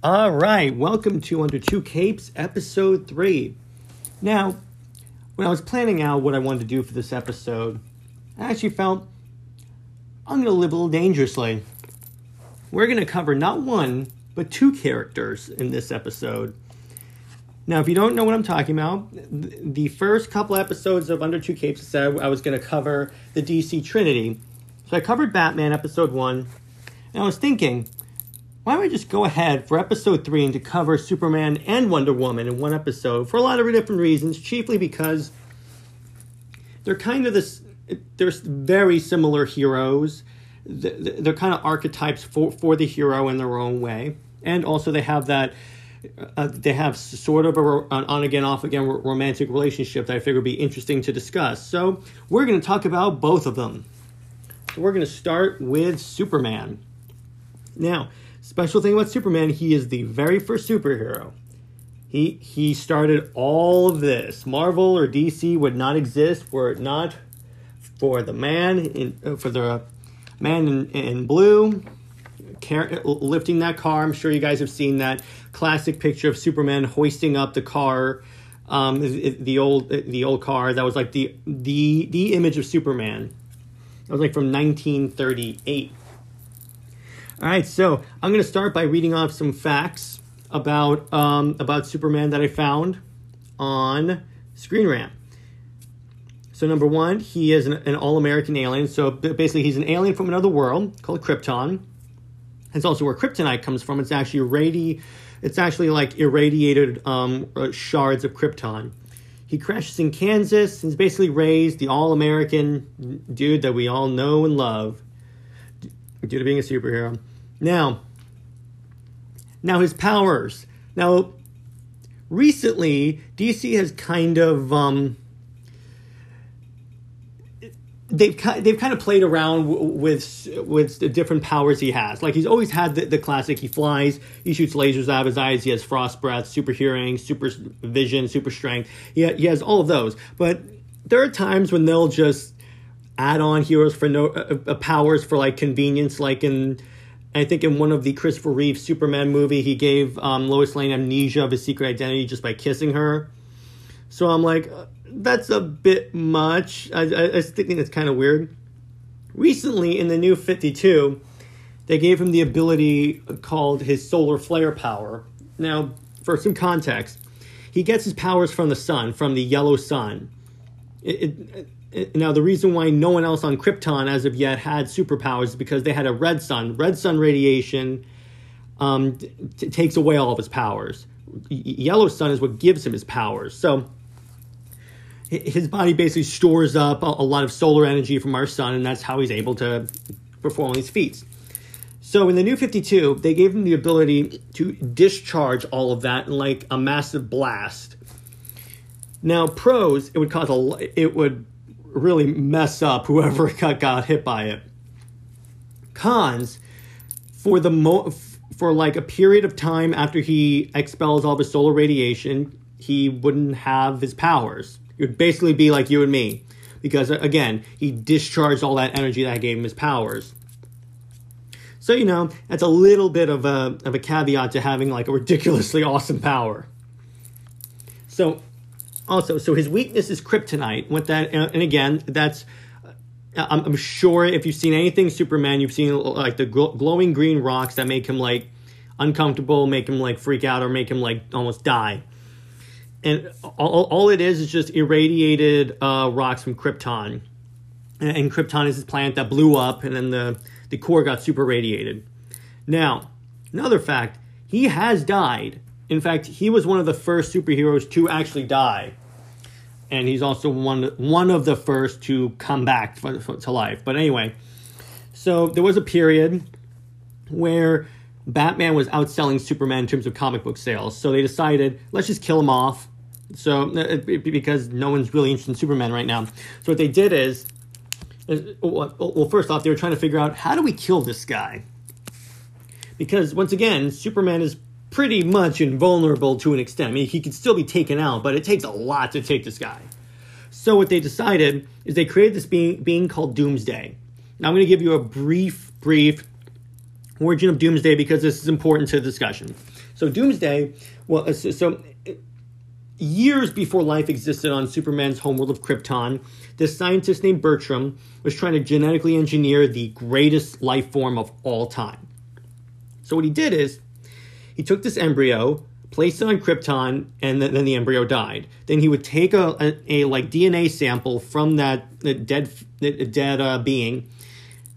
All right, welcome to Under Two Capes, Episode 3. Now, when I was planning out what I wanted to do for this episode, I actually felt I'm going to live a little dangerously. We're going to cover not one, but two characters in this episode. Now, if you don't know what I'm talking about, the first couple episodes of Under Two Capes said I was going to cover the DC Trinity. So I covered Batman, Episode 1, and I was thinking, why don't we just go ahead for episode 3 and to cover Superman and Wonder Woman in one episode for a lot of different reasons, chiefly because they're kind of this, they're very similar heroes. They're kind of archetypes for the hero in their own way. And also they have that, they have sort of an on-again, off-again romantic relationship that I figure would be interesting to discuss. So we're going to talk about both of them. So we're going to start with Superman. Now, special thing about Superman, he is the very first superhero. He started all of this. Marvel or DC would not exist were it not for the man in blue lifting that car. I'm sure you guys have seen that classic picture of Superman hoisting up the car, the old car that was like the image of Superman. That was like from 1938. All right, so I'm going to start by reading off some facts about Superman that I found on ScreenRant. So number one, he is an all-American alien. So basically, he's an alien from another world called Krypton. It's also where kryptonite comes from. It's actually like irradiated shards of Krypton. He crashes in Kansas and is basically raised the all-American dude that we all know and love due to being a superhero. Now his powers. Now, recently, DC has kind of they've kind of played around with the different powers he has. Like, he's always had the classic: he flies, he shoots lasers out of his eyes, he has frost breath, super hearing, super vision, super strength. He has all of those. But there are times when they'll just add on heroes for powers for like convenience, like I think in one of the Christopher Reeve Superman movie, he gave Lois Lane amnesia of his secret identity just by kissing her. So I'm like, that's a bit much. I think it's kind of weird. Recently in the New 52, they gave him the ability called his solar flare power. Now, for some context, he gets his powers from the sun, from the yellow sun. Now, the reason why no one else on Krypton as of yet had superpowers is because they had a red sun. Red sun radiation takes away all of his powers. Yellow sun is what gives him his powers. So his body basically stores up a lot of solar energy from our sun, and that's how he's able to perform these feats. So in the New 52, they gave him the ability to discharge all of that in like a massive blast. Now, pros, it would really mess up whoever got hit by it. Cons, for like a period of time after he expels all the solar radiation, he wouldn't have his powers. It would basically be like you and me, because again, he discharged all that energy that gave him his powers. So, you know, that's a little bit of a caveat to having like a ridiculously awesome power. So his weakness is kryptonite. With that, and again, that's, I'm sure if you've seen anything Superman, you've seen like the glowing green rocks that make him like uncomfortable, make him like freak out, or make him like almost die. And all it is just irradiated rocks from Krypton. And Krypton is this planet that blew up, and then the core got super radiated. Now, another fact, he has died. In fact, he was one of the first superheroes to actually die. And he's also one of the first to come back to life. But anyway, so there was a period where Batman was outselling Superman in terms of comic book sales. So they decided, let's just kill him off. So, because no one's really interested in Superman right now. So what they did is, well, first off, they were trying to figure out, how do we kill this guy? Because once again, Superman is pretty much invulnerable to an extent. I mean, he could still be taken out, but it takes a lot to take this guy. So what they decided is they created this being called Doomsday. Now, I'm going to give you a brief origin of Doomsday, because this is important to the discussion. So Doomsday, well, so years before life existed on Superman's homeworld of Krypton, this scientist named Bertram was trying to genetically engineer the greatest life form of all time. So what he did is he took this embryo, placed it on Krypton, and then the embryo died. Then he would take a like DNA sample from that dead being,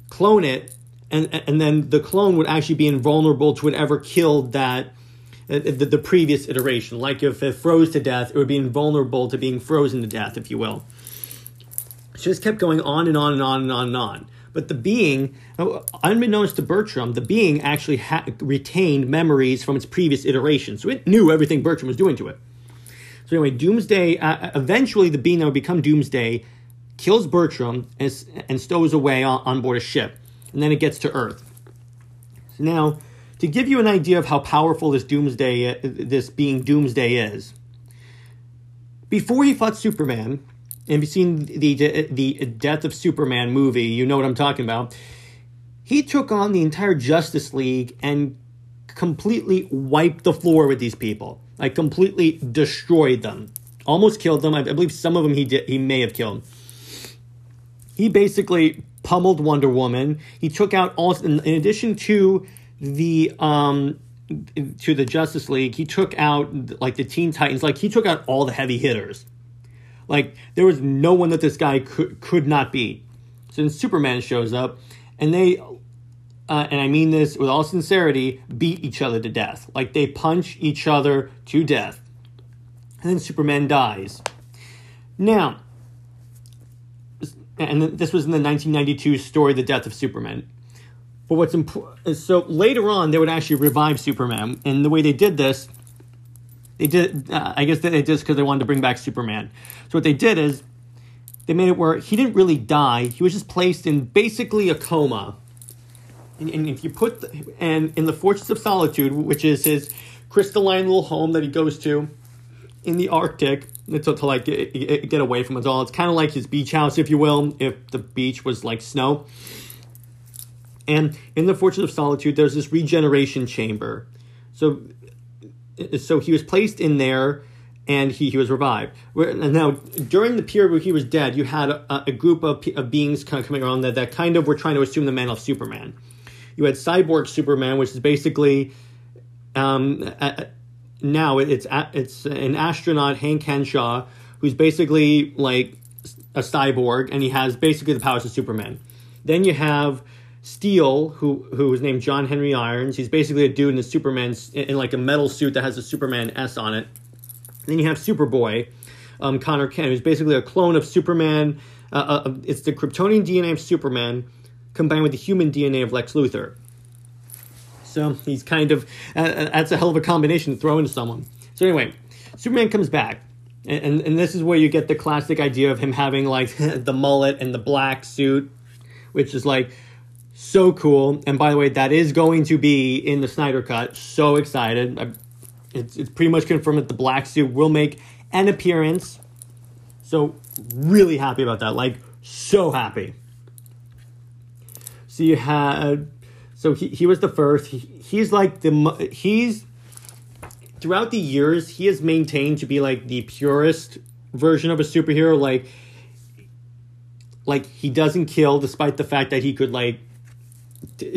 clone it, and then the clone would actually be invulnerable to whatever killed that the previous iteration. Like if it froze to death, it would be invulnerable to being frozen to death, if you will. So this kept going on and on and on and on and on. But the being, unbeknownst to Bertram, the being actually retained memories from its previous iteration. So it knew everything Bertram was doing to it. So anyway, Doomsday, eventually the being that would become Doomsday kills Bertram and stows away on board a ship. And then it gets to Earth. So now, to give you an idea of how powerful this being Doomsday is, before he fought Superman, and if you've seen the Death of Superman movie, you know what I'm talking about. He took on the entire Justice League and completely wiped the floor with these people. Like, completely destroyed them. Almost killed them. I believe some of them he may have killed. He basically pummeled Wonder Woman. He took out all, in addition to the Justice League, he took out, like, the Teen Titans. Like, he took out all the heavy hitters. Like, there was no one that this guy could not beat. So then Superman shows up, and they, and I mean this with all sincerity, beat each other to death. Like, they punch each other to death. And then Superman dies. Now, and this was in the 1992 story, The Death of Superman. But what's important, so later on, they would actually revive Superman. And the way they did this, they did, I guess they did this because they wanted to bring back Superman. So what they did is they made it where he didn't really die. He was just placed in basically a coma. And if you put and in the Fortress of Solitude, which is his crystalline little home that he goes to in the Arctic to like get away from it all. It's kind of like his beach house, if you will, if the beach was like snow. And in the Fortress of Solitude, there's this regeneration chamber. So he was placed in there, and he was revived. And now, during the period where he was dead, you had a group of beings coming around that kind of were trying to assume the mantle of Superman. You had Cyborg Superman, which is basically, now it's an astronaut, Hank Henshaw, who's basically like a cyborg, and he has basically the powers of Superman. Then you have Steel, who was named John Henry Irons. He's basically a dude in a Superman, in like a metal suit that has a Superman S on it. And then you have Superboy, Connor Kent, who's basically a clone of Superman. It's the Kryptonian DNA of Superman combined with the human DNA of Lex Luthor. So he's kind of, that's a hell of a combination to throw into someone. So anyway, Superman comes back. And this is where you get the classic idea of him having like the mullet and the black suit, which is like, so cool. And by the way, that is going to be in the Snyder Cut. So excited. It's pretty much confirmed that the black suit will make an appearance. So really happy about that. Like, so happy. So you had, so he was the first. He's like he's, throughout the years, he has maintained to be like the purest version of a superhero. Like he doesn't kill, despite the fact that he could like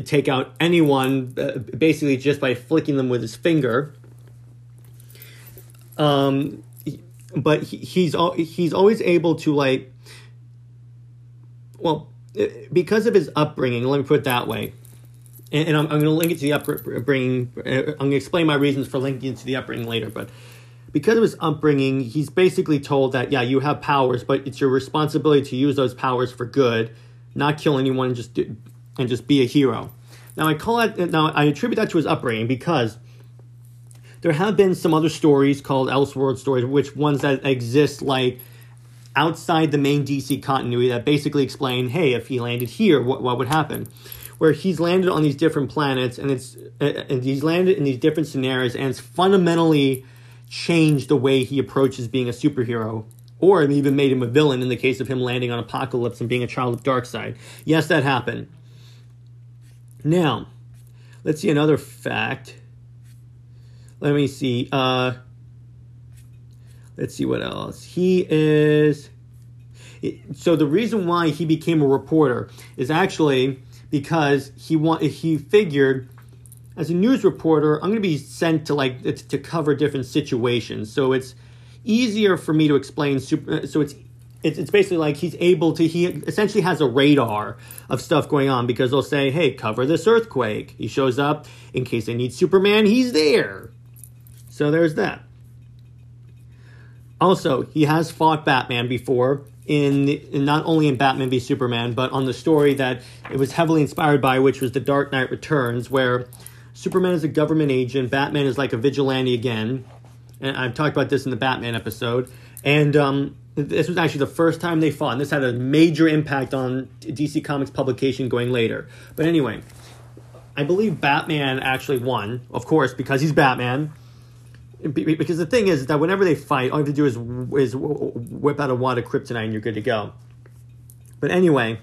take out anyone basically just by flicking them with his finger. But he's always able to like, well, because of his upbringing, let me put it that way. And I'm going to link it to the upbringing. I'm going to explain my reasons for linking it to the upbringing later. But because of his upbringing, he's basically told that, yeah, you have powers, but it's your responsibility to use those powers for good, not kill anyone, and just be a hero. Now, I attribute that to his upbringing because there have been some other stories called Elseworld stories, which ones that exist like outside the main DC continuity that basically explain, hey, if he landed here, what would happen? Where he's landed on these different planets and he's landed in these different scenarios, and it's fundamentally changed the way he approaches being a superhero, or even made him a villain in the case of him landing on Apocalypse and being a child of Darkseid. Yes, that happened. Now, Let's see another fact. Let me see. Let's see what else. He is... So the reason why he became a reporter is actually because he figured, as a news reporter, I'm going to be sent to cover different situations. So it's easier for me to explain. So it's basically like he's able to, he essentially has a radar of stuff going on, because they'll say, hey, cover this earthquake. He shows up in case they need Superman. He's there. So there's that. Also, he has fought Batman before, not only in Batman v Superman, but on the story that it was heavily inspired by, which was The Dark Knight Returns, where Superman is a government agent, Batman is like a vigilante again, and I've talked about this in the Batman episode, and this was actually the first time they fought, and this had a major impact on DC Comics publication going later. But anyway, I believe Batman actually won, of course, because he's Batman. Because the thing is that whenever they fight, all you have to do is whip out a wad of kryptonite and you're good to go. But anyway,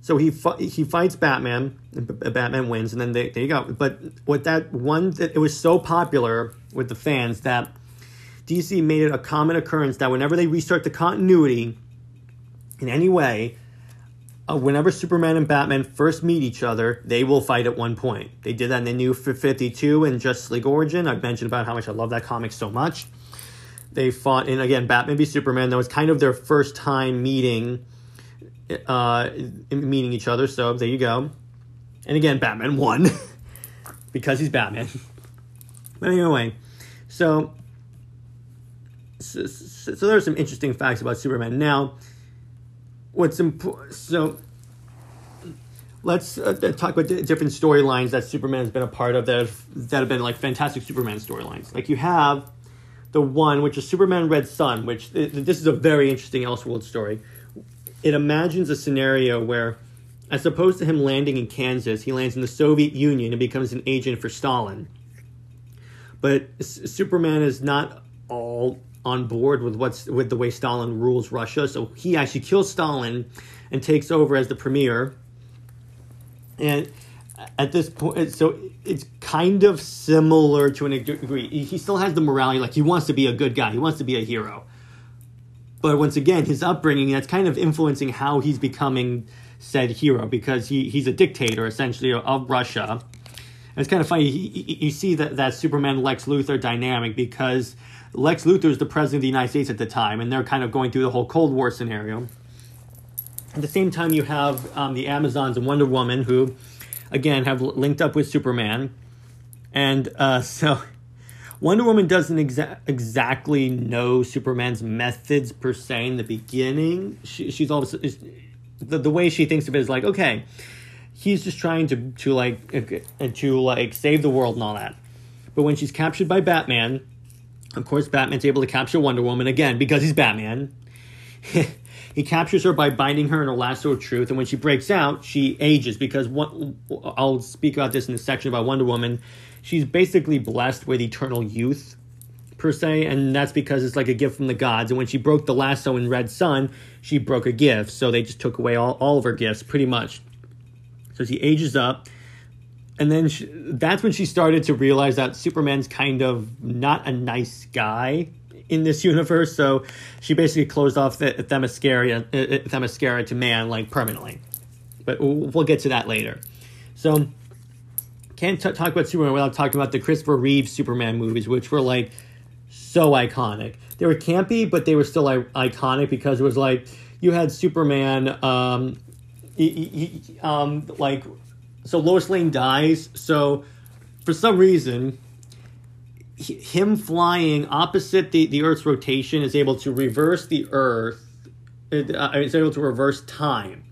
so he fights Batman, Batman wins, and then there you go. But with that one, it was so popular with the fans that DC made it a common occurrence that whenever they restart the continuity in any way, whenever Superman and Batman first meet each other, they will fight at one point. They did that in the New 52 and Justice League Origin. I've mentioned about how much I love that comic so much. They fought in, again, Batman v Superman. That was kind of their first time meeting each other. So there you go. And again, Batman won because he's Batman. But anyway, so there are some interesting facts about Superman. Now, what's important? So let's talk about different storylines that Superman has been a part of that have been like fantastic Superman storylines. Like you have the one which is Superman Red Sun, which this is a very interesting Elseworld story. It imagines a scenario where, as opposed to him landing in Kansas, he lands in the Soviet Union and becomes an agent for Stalin. But Superman is not all on board with the way Stalin rules Russia, so he actually kills Stalin and takes over as the premier. And at this point, so it's kind of similar to an degree. He still has the morality, like he wants to be a good guy, he wants to be a hero. But once again, his upbringing, that's kind of influencing how he's becoming said hero, because he's a dictator essentially of Russia. And it's kind of funny, you see that Superman Lex Luthor dynamic, because Lex Luthor is the president of the United States at the time, and they're kind of going through the whole Cold War scenario. At the same time, you have the Amazons and Wonder Woman, who, again, have linked up with Superman. And so Wonder Woman doesn't exactly know Superman's methods, per se, in the beginning. She's always... The way she thinks of it is like, okay, he's just trying to save the world and all that. But when she's captured by Batman... Of course, Batman's able to capture Wonder Woman again because he's Batman. He captures her by binding her in a lasso of truth, and when she breaks out, she ages because I'll speak about this in the section about Wonder Woman. She's basically blessed with eternal youth, per se, and that's because it's like a gift from the gods. And when she broke the lasso in Red Sun, she broke a gift, so they just took away all of her gifts, pretty much. So she ages up. And then that's when she started to realize that Superman's kind of not a nice guy in this universe. So she basically closed off the Themyscira to man, like, permanently. But we'll get to that later. So can't talk about Superman without talking about the Christopher Reeve Superman movies, which were, like, so iconic. They were campy, but they were still iconic because it was, like, you had Superman, like... So Lois Lane dies, so for some reason, him flying opposite the Earth's rotation is able to reverse the Earth, is able to reverse time.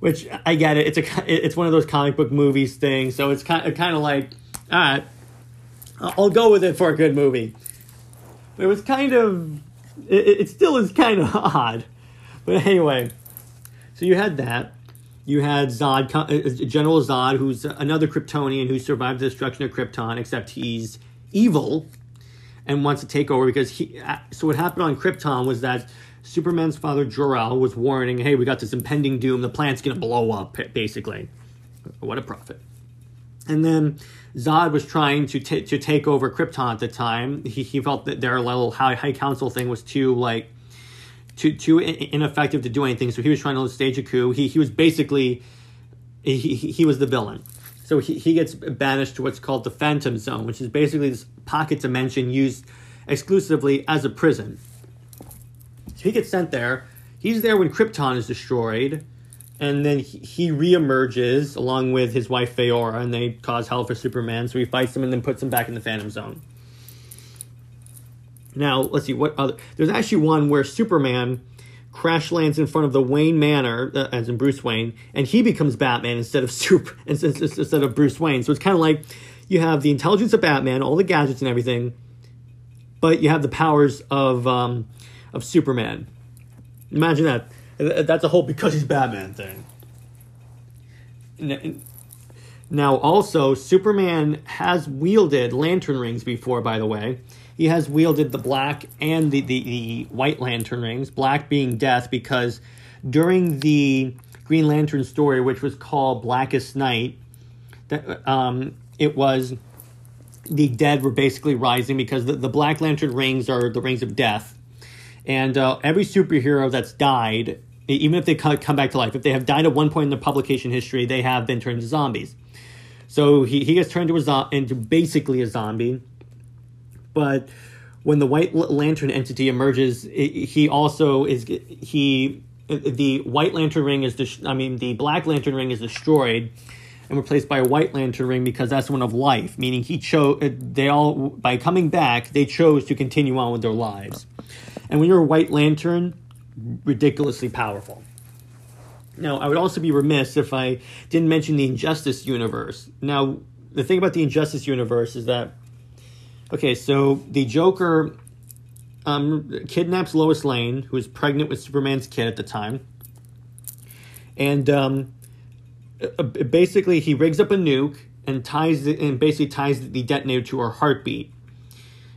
Which, I get it, it's one of those comic book movies things, so it's kind of like, alright, I'll go with it for a good movie. But it was kind of, it still is kind of odd. But anyway, so you had that. You had Zod, General Zod, who's another Kryptonian who survived the destruction of Krypton, except he's evil and wants to take over because he... So what happened on Krypton was that Superman's father, Jor-El, was warning, hey, we got this impending doom, the plant's going to blow up, basically. What a prophet. And then Zod was trying to take over Krypton at the time. He felt that their little high council thing was too ineffective to do anything. So he was trying to stage a coup. He was basically, he was the villain. So he gets banished to what's called the Phantom Zone, which is basically this pocket dimension used exclusively as a prison. So he gets sent there. He's there when Krypton is destroyed. And then he reemerges along with his wife Feora, and they cause hell for Superman. So he fights him and then puts him back in the Phantom Zone. Now, let's see what other. There's actually one where Superman crash lands in front of the Wayne Manor, as in Bruce Wayne, and he becomes Batman instead of Bruce Wayne. So it's kind of like you have the intelligence of Batman, all the gadgets and everything, but you have the powers of Superman. Imagine that. That's a whole because he's Batman thing. Now, also, Superman has wielded lantern rings before, by the way. He has wielded the black and the white lantern rings, black being death, because during the Green Lantern story, which was called Blackest Night, that it was the dead were basically rising because the black lantern rings are the rings of death. And every superhero that's died, even if they come back to life, if they have died at one point in their publication history, they have been turned to zombies. So he gets turned into basically a zombie. But when the White Lantern entity emerges, the Black Lantern ring is destroyed and replaced by a White Lantern ring because that's one of life. Meaning by coming back, they chose to continue on with their lives. And when you're a White Lantern, ridiculously powerful. Now, I would also be remiss if I didn't mention the Injustice universe. Now, the thing about the Injustice universe is that, okay, so the Joker kidnaps Lois Lane, who is pregnant with Superman's kid at the time. And basically, he rigs up a nuke and ties the detonator to her heartbeat.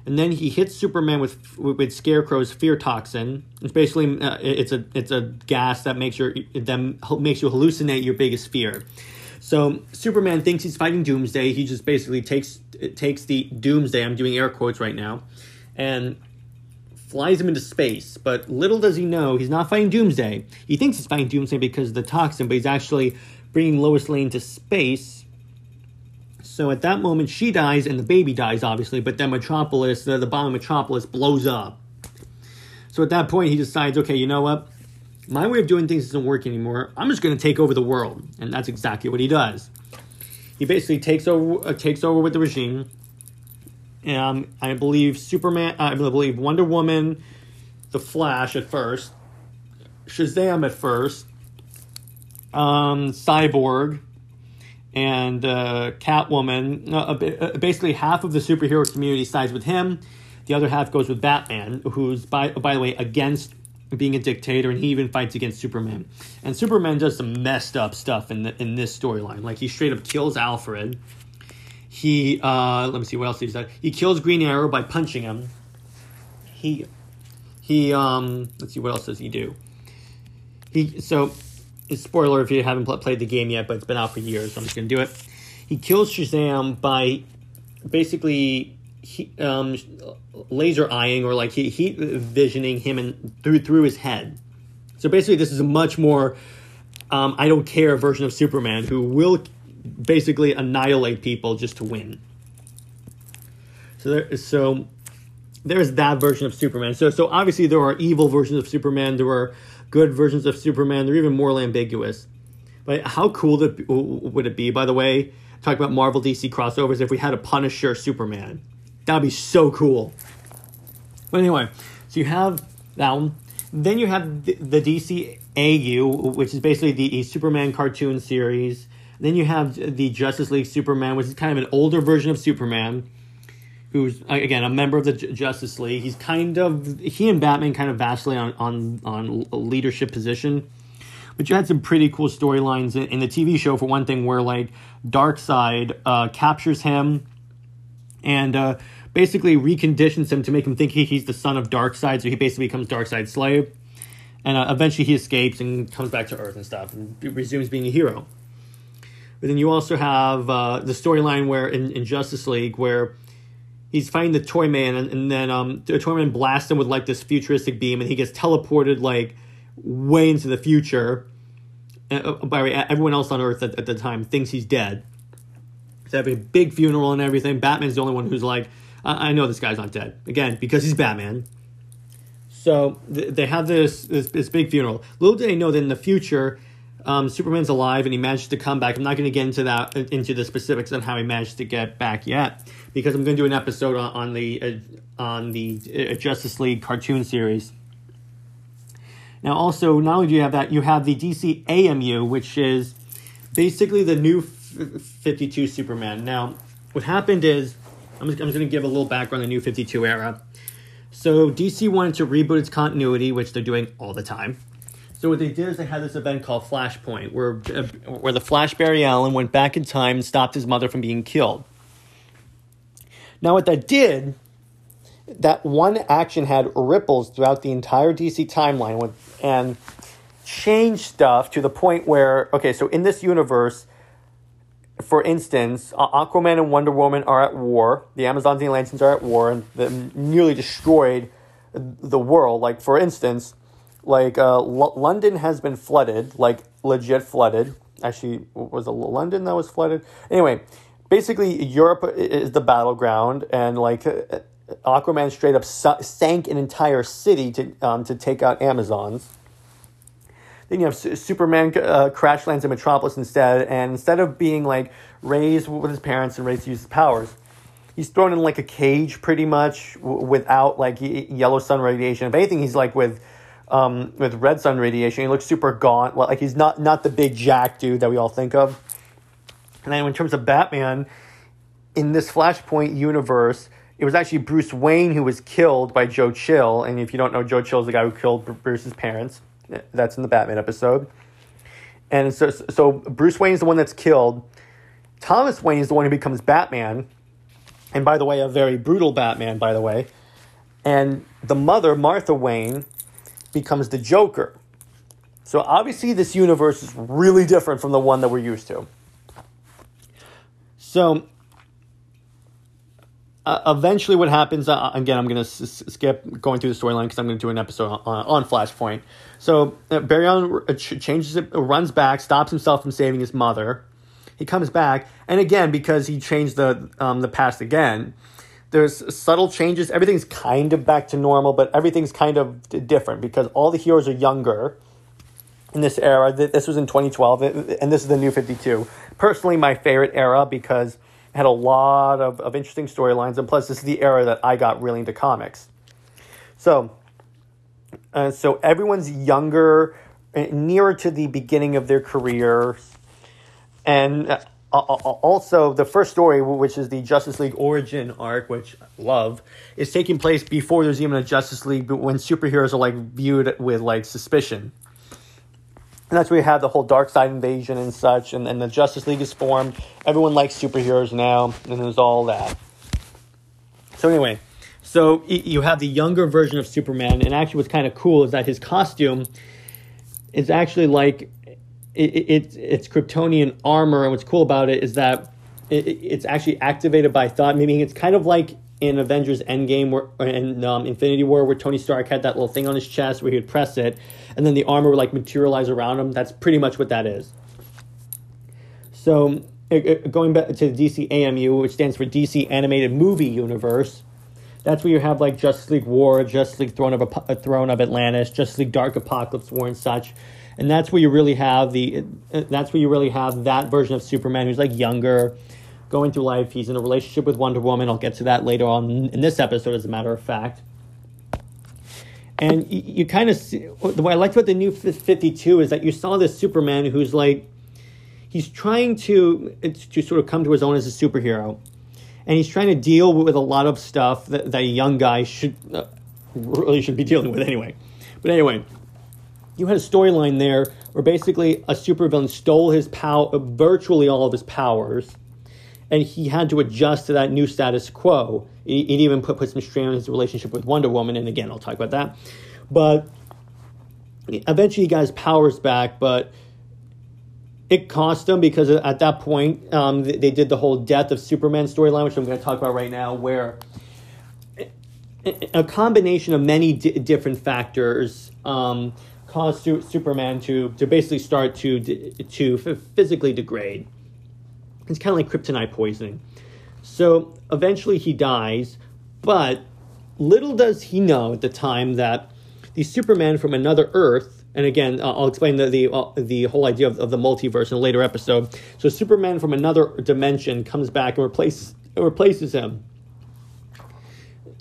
And then he hits Superman with Scarecrow's fear toxin. It's basically it's a gas that makes you hallucinate your biggest fear. So Superman thinks he's fighting Doomsday. He just basically takes the Doomsday. I'm doing air quotes right now, and flies him into space. But little does he know, he's not fighting Doomsday. He thinks he's fighting Doomsday because of the toxin, but he's actually bringing Lois Lane to space. So at that moment, she dies and the baby dies, obviously. But then Metropolis, the bomb Metropolis, blows up. So at that point, he decides, okay, you know what? My way of doing things doesn't work anymore. I'm just going to take over the world. And that's exactly what he does. He basically takes over with the regime. I believe Superman, I believe Wonder Woman, The Flash at first, Shazam at first, Cyborg, and Catwoman, basically half of the superhero community sides with him. The other half goes with Batman, who's, by the way, against being a dictator, and he even fights against Superman. And Superman does some messed up stuff in this storyline. Like, he straight up kills Alfred. He, let me see, what else he's done. He kills Green Arrow by punching him. Let's see, what else does he do? Spoiler if you haven't played the game yet, but it's been out for years, so I'm just going to do it. He kills Shazam by basically laser eyeing or like heat visioning him and through his head. So basically this is a much more I don't care version of Superman who will basically annihilate people just to win. So there's that version of Superman. So obviously there are evil versions of Superman. There are good versions of Superman. They're even more ambiguous. But how cool would it be, by the way, talk about Marvel DC crossovers, if we had a Punisher Superman? That would be so cool. But anyway, so you have that one. Then you have the DCAU, which is basically the Superman cartoon series. Then you have the Justice League Superman, which is kind of an older version of Superman, who's, again, a member of the Justice League. He's he and Batman kind of vacillate on a leadership position. But you had some pretty cool storylines in the TV show, for one thing, where, like, Darkseid captures him and basically reconditions him to make him think he's the son of Darkseid, so he basically becomes Darkseid's slave. And eventually he escapes and comes back to Earth and stuff and resumes being a hero. But then you also have the storyline where in Justice League where he's fighting the Toyman, and then the Toyman blasts him with like this futuristic beam, and he gets teleported like way into the future. By the way, everyone else on Earth at the time thinks he's dead. They have a big funeral and everything. Batman's the only one who's like, I know this guy's not dead. Again, because he's Batman. So they have this big funeral. Little did they know that in the future, Superman's alive and he managed to come back. I'm not going to get into the specifics on how he managed to get back yet, because I'm going to do an episode on the Justice League cartoon series. Now, also, not only do you have that, you have the DC AMU, which is basically the New 52 Superman. Now, what happened is, I'm just going to give a little background on the New 52 era. So DC wanted to reboot its continuity, which they're doing all the time. So what they did is they had this event called Flashpoint, where the Flash Barry Allen went back in time and stopped his mother from being killed. Now what that did, that one action had ripples throughout the entire DC timeline and changed stuff to the point where, okay, so in this universe, for instance, Aquaman and Wonder Woman are at war. The Amazons and the Lanterns are at war, and they nearly destroyed the world. Like, for instance, London has been flooded, like legit flooded. Actually, was it London that was flooded? Anyway, basically Europe is the battleground, and like Aquaman straight up sank an entire city to take out Amazons. Then you have Superman crash lands in Metropolis instead, and instead of being like raised with his parents and raised to use his powers, he's thrown in like a cage pretty much without like yellow sun radiation. If anything, he's like with red sun radiation. He looks super gaunt. Like, he's not the big jack dude that we all think of. And then in terms of Batman, in this Flashpoint universe, it was actually Bruce Wayne who was killed by Joe Chill. And if you don't know, Joe Chill is the guy who killed Bruce's parents. That's in the Batman episode. And so Bruce Wayne is the one that's killed. Thomas Wayne is the one who becomes Batman. And by the way, a very brutal Batman, by the way. And the mother, Martha Wayne, becomes the Joker. So obviously this universe is really different from the one that we're used to. So eventually what happens, again, I'm going to skip going through the storyline because I'm going to do an episode on Flashpoint. So Barry Allen changes it, runs back, stops himself from saving his mother. He comes back, and again, because he changed the past again, there's subtle changes. Everything's kind of back to normal, but everything's kind of different because all the heroes are younger in this era. This was in 2012, and this is the New 52. Personally, my favorite era because it had a lot of interesting storylines, and plus this is the era that I got really into comics. So everyone's younger, nearer to the beginning of their career, and also, the first story, which is the Justice League origin arc, which I love, is taking place before there's even a Justice League, but when superheroes are like viewed with like suspicion. And that's where you have the whole Darkseid invasion and such, and the Justice League is formed. Everyone likes superheroes now, and there's all that. So anyway, so you have the younger version of Superman, and actually what's kind of cool is that his costume is actually like... It's Kryptonian armor, and what's cool about it is that it's actually activated by thought, meaning it's kind of like in Avengers Endgame and Infinity War, where Tony Stark had that little thing on his chest where he would press it, and then the armor would like materialize around him. That's pretty much what that is. So going back to the DC AMU, which stands for DC Animated Movie Universe, that's where you have like Justice League War, Justice League Throne of Atlantis, Justice League Dark Apocalypse War, and such. And that's where you really have that version of Superman who's like younger, going through life. He's in a relationship with Wonder Woman. I'll get to that later on in this episode, as a matter of fact. And you kind of see, the way I liked about the New 52 is that you saw this Superman who's like, he's trying to sort of come to his own as a superhero, and he's trying to deal with a lot of stuff that a young guy should be dealing with anyway. But anyway. You had a storyline there where basically a supervillain stole his virtually all of his powers, and he had to adjust to that new status quo. It even put some strain on his relationship with Wonder Woman, and again, I'll talk about that. But eventually he got his powers back, but It cost them because at that point, they did the whole death of Superman storyline, which I'm going to talk about right now, where a combination of many different factors caused Superman to basically start to physically degrade. It's kind of like kryptonite poisoning. So eventually he dies, but little does he know at the time that the Superman from another Earth, and again, I'll explain the whole idea of the multiverse in a later episode. So Superman from another dimension comes back and replaces him.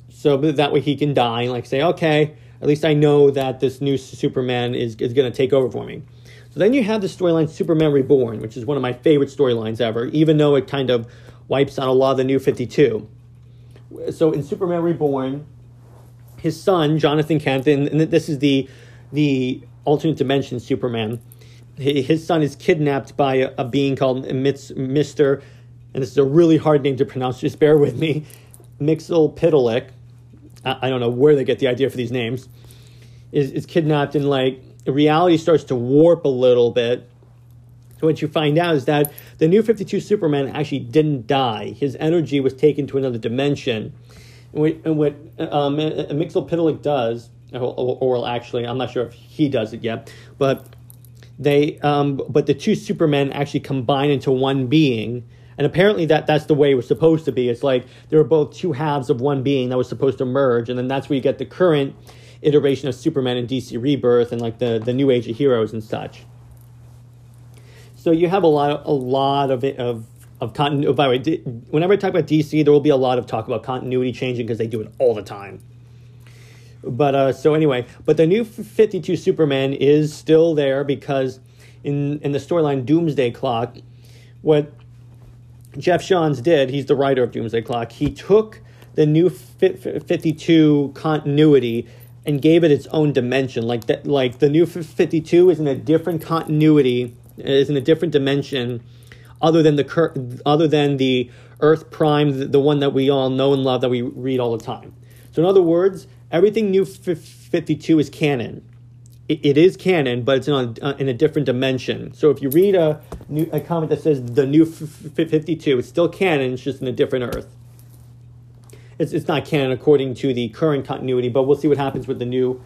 So that way he can die and like say, okay, at least I know that this new Superman is going to take over for me. So then you have the storyline Superman Reborn, which is one of my favorite storylines ever, even though it kind of wipes out a lot of the New 52. So in Superman Reborn, his son, Jonathan Kent, and this is the alternate dimension Superman, his son is kidnapped by a being called Mr., and this is a really hard name to pronounce, just bear with me, Mixalpidalik. I don't know where they get the idea for these names, is kidnapped, and like reality starts to warp a little bit. So what you find out is that the New 52 Superman actually didn't die. His energy was taken to another dimension. And what Mixalpidalik does, or actually, I'm not sure if he does it yet, but the two Supermen actually combine into one being. And apparently that's the way it was supposed to be. It's like there were both two halves of one being that was supposed to merge. And then that's where you get the current iteration of Superman and DC Rebirth and like the new age of heroes and such. So you have a lot of continuity. By the way, whenever I talk about DC, there will be a lot of talk about continuity changing because they do it all the time. But so anyway, the New 52 Superman is still there because in the storyline Doomsday Clock, what Jeff Johns did, he's the writer of Doomsday Clock, he took the New 52 continuity and gave it its own dimension. Like the New 52 is in a different continuity. Is in a different dimension other than the Earth Prime, the one that we all know and love, that we read all the time. So in other words, everything New 52 is canon. It is canon, but it's in a different dimension. So if you read a comment that says the New 52, it's still canon, it's just in a different Earth. It's not canon according to the current continuity, but we'll see what happens with the new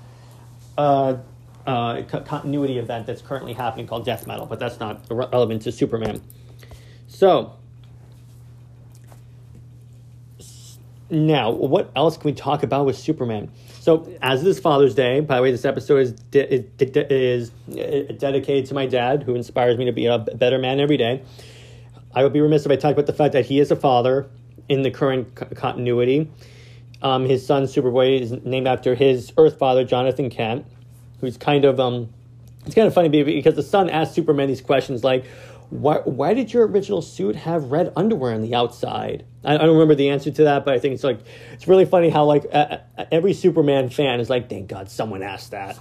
continuity event that's currently happening called Death Metal, but that's not relevant to Superman. So, now, what else can we talk about with Superman? So, as it is Father's Day, by the way, this episode is dedicated to my dad, who inspires me to be a better man every day. I would be remiss if I talked about the fact that he is a father in the current continuity. His son, Superboy, is named after his Earth father, Jonathan Kent, who's kind of, it's kind of funny because the son asked Superman these questions like, why did your original suit have red underwear on the outside? I don't remember the answer to that, but I think it's really funny how like every Superman fan is like, thank God someone asked that.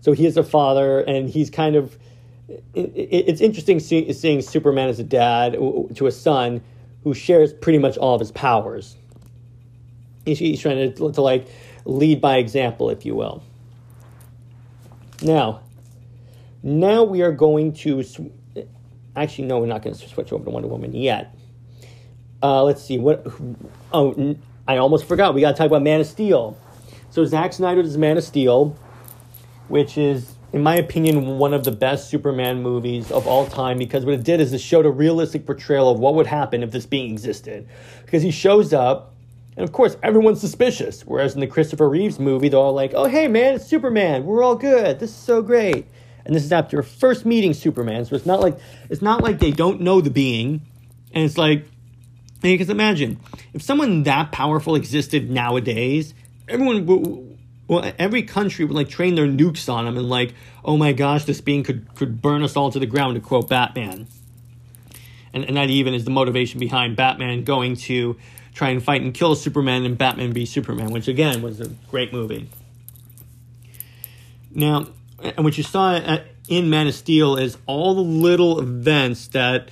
So he is a father, and he's kind of, it's interesting seeing Superman as a dad to a son who shares pretty much all of his powers. He's trying to like lead by example, if you will. Now we are going to... Actually, no, we're not going to switch over to Wonder Woman yet. Let's see. I almost forgot. We got to talk about Man of Steel. So Zack Snyder does Man of Steel, which is, in my opinion, one of the best Superman movies of all time, because what it did is it showed a realistic portrayal of what would happen if this being existed. Because he shows up, and of course, everyone's suspicious. Whereas in the Christopher Reeves movie, they're all like, oh, hey, man, it's Superman. We're all good. This is so great. And this is after first meeting Superman. So it's not like they don't know the being. And it's like, and you can imagine, if someone that powerful existed nowadays, every country would like train their nukes on him and like, oh my gosh, this being could burn us all to the ground, to quote Batman. And that even is the motivation behind Batman going to try and fight and kill Superman and Batman v Superman, which again was a great movie. Now, and what you saw in Man of Steel is all the little events that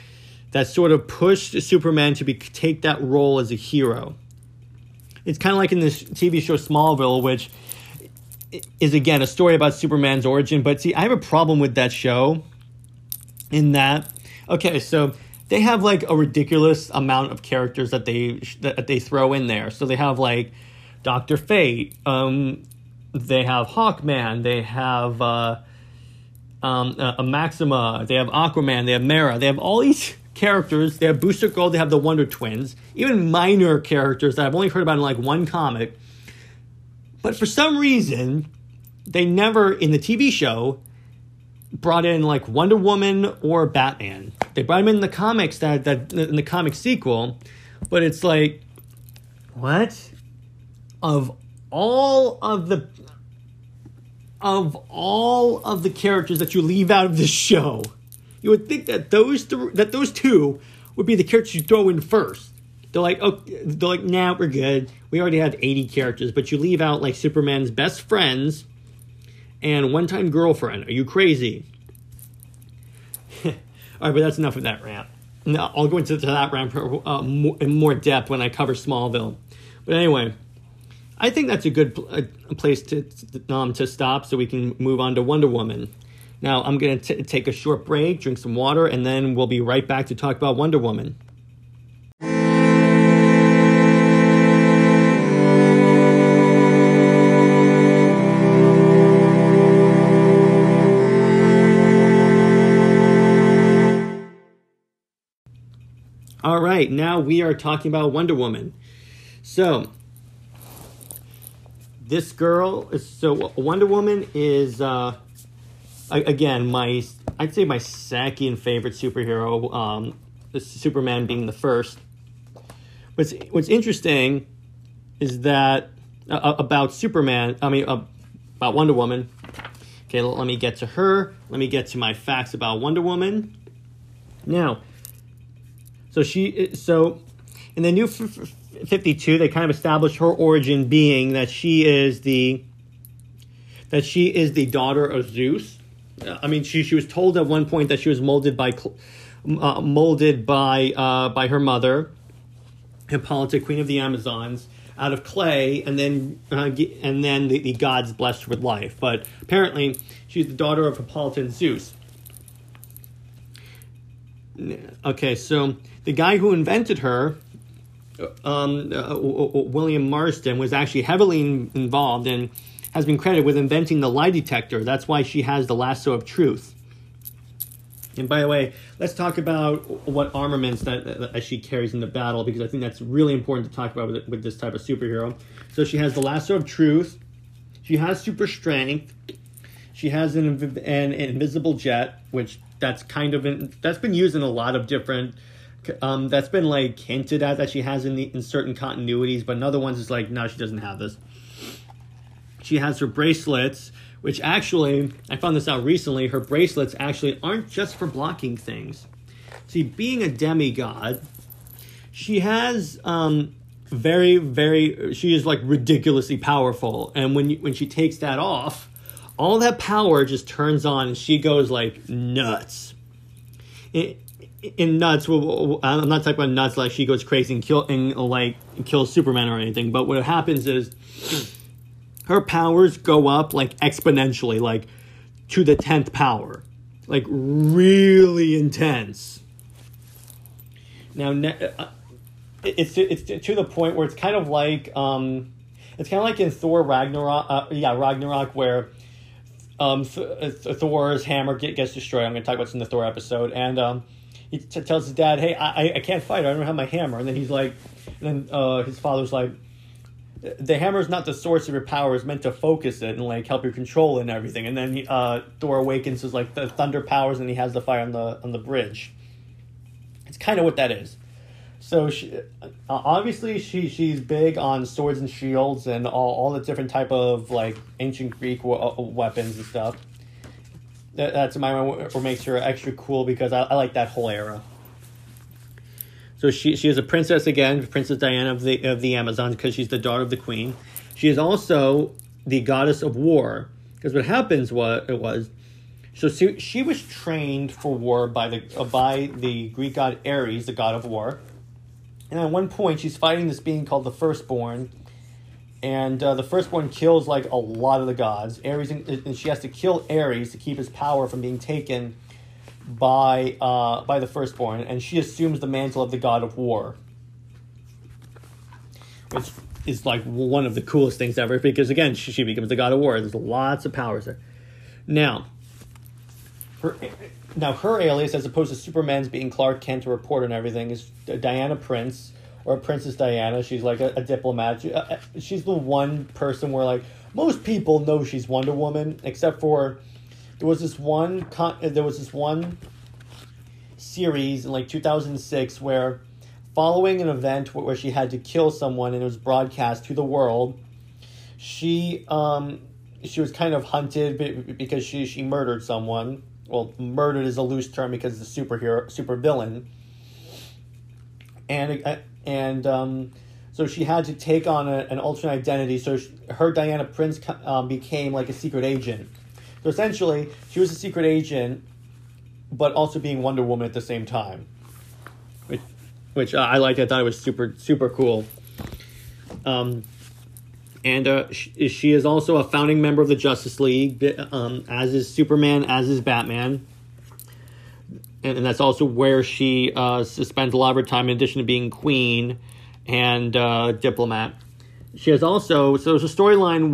sort of pushed Superman to take that role as a hero. It's kind of like in this TV show Smallville, which is again a story about Superman's origin. But see, I have a problem with that show in that. Okay, so they have like a ridiculous amount of characters that they throw in there. So they have like Dr. Fate, they have Hawkman, they have Maxima, they have Aquaman, they have Mera, they have all these characters, they have Booster Gold, they have the Wonder Twins, even minor characters that I've only heard about in like one comic. But for some reason, they never, in the TV show, brought in like Wonder Woman or Batman. They brought him in the comics, that in the comic sequel, but it's like, what? Of all of the characters that you leave out of this show, you would think that those two would be the characters you throw in first. They're like, nah, we're good. We already have 80 characters, but you leave out like Superman's best friends and one-time girlfriend. Are you crazy? All right, but that's enough of that rant. No, I'll go into that rant in more depth when I cover Smallville. But anyway, I think that's a good place to stop, so we can move on to Wonder Woman. Now, I'm going to take a short break, drink some water, and then we'll be right back to talk about Wonder Woman. All right, now we are talking about Wonder Woman. So, this girl is, so Wonder Woman is, again, I'd say my second favorite superhero, Superman being the first. What's interesting is that about Wonder Woman. Okay, let me get to her. Let me get to my facts about Wonder Woman. Now, so in the New 52, they kind of established her origin being that she is the daughter of Zeus. I mean, she was told at one point that she was molded by her mother, Hippolyta, Queen of the Amazons, out of clay, and then the gods blessed her with life. But apparently, she's the daughter of Hippolyta and Zeus. Okay, so the guy who invented her, William Marston, was actually heavily involved in, has been credited with inventing the lie detector. That's why she has the Lasso of Truth. And by the way, let's talk about what armaments that she carries in the battle, because I think that's really important to talk about with this type of superhero. So she has the Lasso of Truth. She has super strength. She has an invisible jet, which that's been used in a lot of different. That's been like hinted at that she has in certain continuities, but in other ones it's like, no, she doesn't have this. She has her bracelets, which actually, I found this out recently, her bracelets actually aren't just for blocking things. See, being a demigod, she has very, very, she is like ridiculously powerful. And when she takes that off, all that power just turns on and she goes like nuts. In nuts, I'm not talking about nuts like she goes crazy and kills Superman or anything, but what happens is, her powers go up like exponentially, like to the 10th power, like really intense. Now, it's to the point where it's kind of like in Thor Ragnarok, where Thor's hammer gets destroyed. I'm going to talk about this in the Thor episode, and he tells his dad, "Hey, I can't fight. I don't have my hammer." And then he's like, and then his father's like, "The hammer is not the source of your power. It's meant to focus it and like help you control it and everything." And then Thor awakens as like the thunder powers, and he has the fire on the bridge. It's kind of what that is. So she's big on swords and shields and all the different type of like ancient Greek weapons and stuff. That's in my mind what makes her extra cool, because I like that whole era. So she is a princess again, Princess Diana of the Amazons, because she's the daughter of the queen. She is also the goddess of war, because what happens she was trained for war by the Greek god Ares, the god of war. And at one point, she's fighting this being called the Firstborn, and the Firstborn kills like a lot of the gods. Ares, and she has to kill Ares to keep his power from being taken by the Firstborn, and she assumes the mantle of the god of war, which is like one of the coolest things ever, because again, she becomes the god of war. There's lots of powers there. Now her alias, as opposed to Superman's being Clark Kent, a reporter and everything, is Diana Prince, or Princess Diana. She's like a diplomat. She's the one person where like most people know she's Wonder Woman, except for there was this one series in like 2006 where, following an event where she had to kill someone and it was broadcast to the world, she was kind of hunted because she murdered someone. Well, murdered is a loose term because it's a supervillain. And so she had to take on an alternate identity. So her Diana Prince became like a secret agent. So essentially, she was a secret agent, but also being Wonder Woman at the same time, which I liked. I thought it was super cool. And she is also a founding member of the Justice League, as is Superman, as is Batman. And that's also where she spends a lot of her time, in addition to being queen and diplomat. She has also... So there's a storyline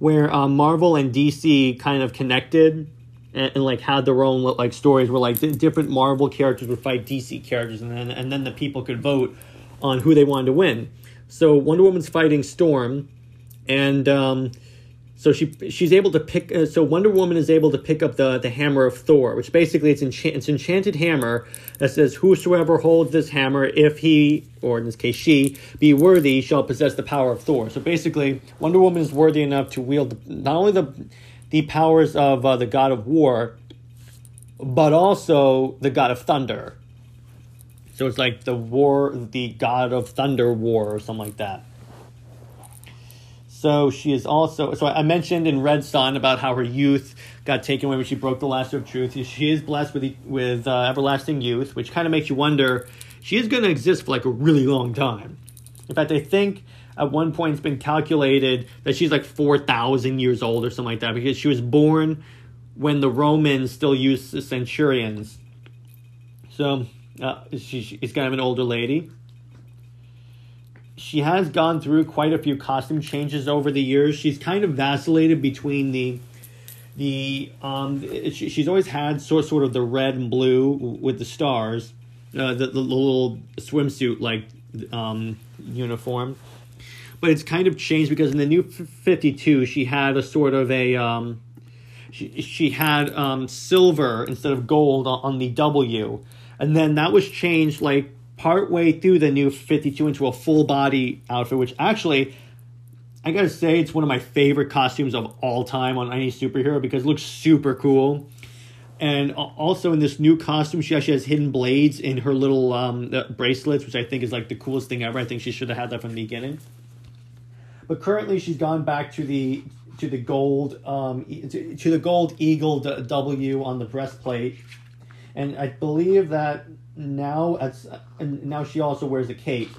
where Marvel and DC kind of connected and like had their own like stories where like different Marvel characters would fight DC characters, and then the people could vote on who they wanted to win. So Wonder Woman's fighting Storm, and so she's able to pick. So Wonder Woman is able to pick up the hammer of Thor, which basically it's enchanted hammer that says, "Whosoever holds this hammer, if he, or in this case she, be worthy, shall possess the power of Thor." So basically, Wonder Woman is worthy enough to wield not only the powers of the god of war, but also the god of thunder. So it's like the god of thunder war or something like that. So she is also... So I mentioned in Red Son about how her youth got taken away when she broke the Lasso of Truth. She is blessed with everlasting youth, which kind of makes you wonder, she is going to exist for like a really long time. In fact, I think at one point it's been calculated that she's like 4,000 years old or something like that, because she was born when the Romans still used the centurions. So... she's kind of an older lady. She has gone through quite a few costume changes over the years. She's kind of vacillated between she's always had sort of the red and blue with the stars, the little swimsuit like uniform, but it's kind of changed because in the New 52 she had a sort of a she had silver instead of gold on the W. And then that was changed like partway through the New 52 into a full body outfit, which actually, I gotta say, it's one of my favorite costumes of all time on any superhero because it looks super cool. And also in this new costume, she actually has hidden blades in her little bracelets, which I think is like the coolest thing ever. I think she should have had that from the beginning. But currently, she's gone back to the gold to the gold eagle W on the breastplate. And I believe that now she also wears a cape,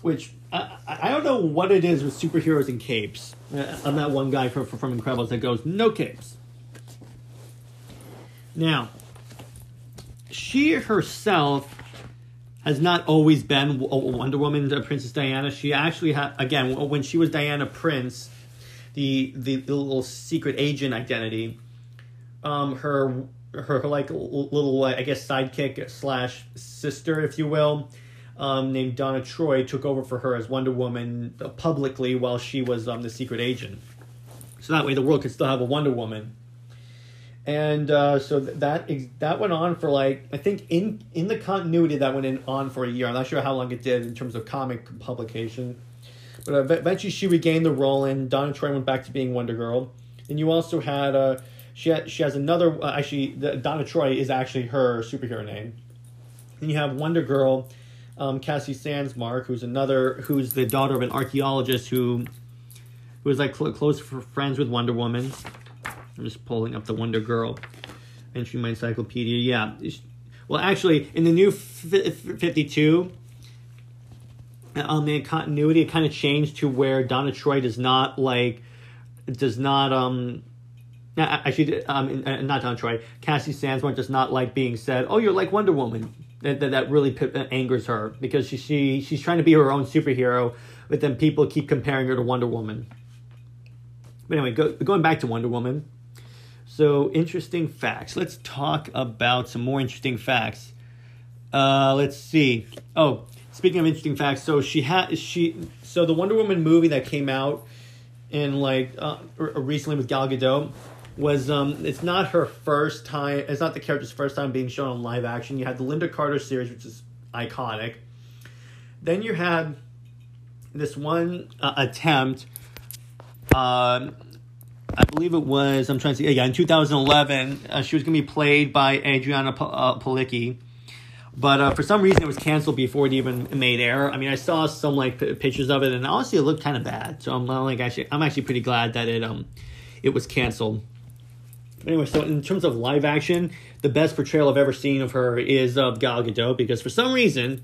which I don't know what it is with superheroes and capes. I'm that one guy from Incredibles that goes, no capes. Now, she herself has not always been Wonder Woman, Princess Diana. She actually had, again, when she was Diana Prince, the little secret agent identity, her like little, I guess, sidekick slash sister, if you will, named Donna Troy, took over for her as Wonder Woman publicly while she was the secret agent. So that way the world could still have a Wonder Woman. And so that went on for like, I think in the continuity that went on for a year. I'm not sure how long it did in terms of comic publication. But eventually she regained the role and Donna Troy went back to being Wonder Girl. And you also had... She has another... Donna Troy is actually her superhero name. And you have Wonder Girl, Cassie Sandsmark, who's the daughter of an archaeologist who was like close friends with Wonder Woman. I'm just pulling up the Wonder Girl entry in my encyclopedia. Yeah. Well, actually, in the New 52, in continuity, it kind of changed to where Donna Troy does not Now, actually, not John Troy, Cassie Sandstorm does not like being said, "Oh, you're like Wonder Woman." That really angers her, because she's trying to be her own superhero, but then people keep comparing her to Wonder Woman. But anyway, going back to Wonder Woman. So, interesting facts. Let's talk about some more interesting facts. Let's see. Oh, speaking of interesting facts, so so the Wonder Woman movie that came out in recently with Gal Gadot was it's not her first time. It's not the character's first time being shown on live action. You had the Linda Carter series, which is iconic. Then you had this one attempt. I believe it was, I'm trying to see, in 2011, she was going to be played by Adriana Palicki. But for some reason, it was canceled before it even made air. I mean, I saw some pictures of it, and honestly, it looked kind of bad. So I'm actually pretty glad that it was canceled. But anyway, so in terms of live action, the best portrayal I've ever seen of her is of Gal Gadot, because for some reason,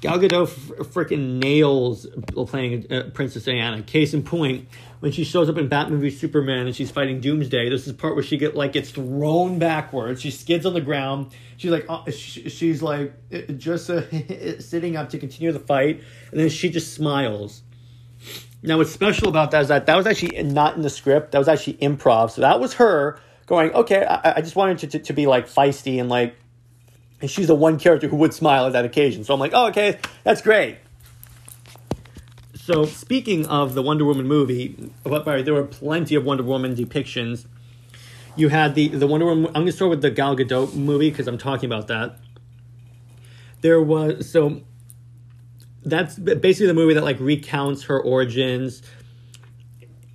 Gal Gadot freaking nails playing Princess Diana. Case in point, when she shows up in Batman v Superman and she's fighting Doomsday, this is the part where she gets thrown backwards. She skids on the ground. She's sitting up to continue the fight, and then she just smiles. Now, what's special about that is that was actually not in the script. That was actually improv. So that was her going, okay, I just wanted to be feisty and . And she's the one character who would smile at that occasion. So I'm like, oh, okay, that's great. So speaking of the Wonder Woman movie, there were plenty of Wonder Woman depictions. You had the Wonder Woman. I'm going to start with the Gal Gadot movie because I'm talking about that. That's basically the movie that recounts her origins.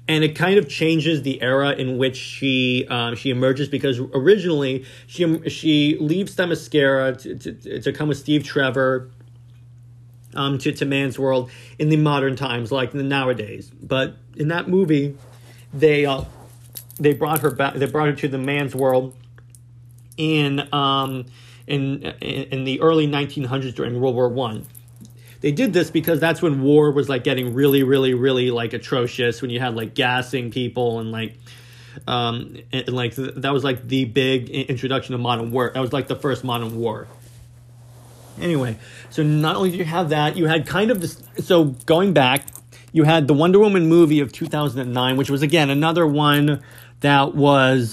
And it kind of changes the era in which she emerges, because originally she leaves Themyscira to come with Steve Trevor to man's world in the modern times, nowadays. But in that movie, they brought her back. They brought her to the man's world in the early 1900s during World War I. They did this because that's when war was getting really, really, really atrocious, when you had gassing people and that was the big introduction of modern war. That was the first modern war. Anyway, so not only did you have that, you had kind of this. So going back, you had the Wonder Woman movie of 2009, which was again another one that was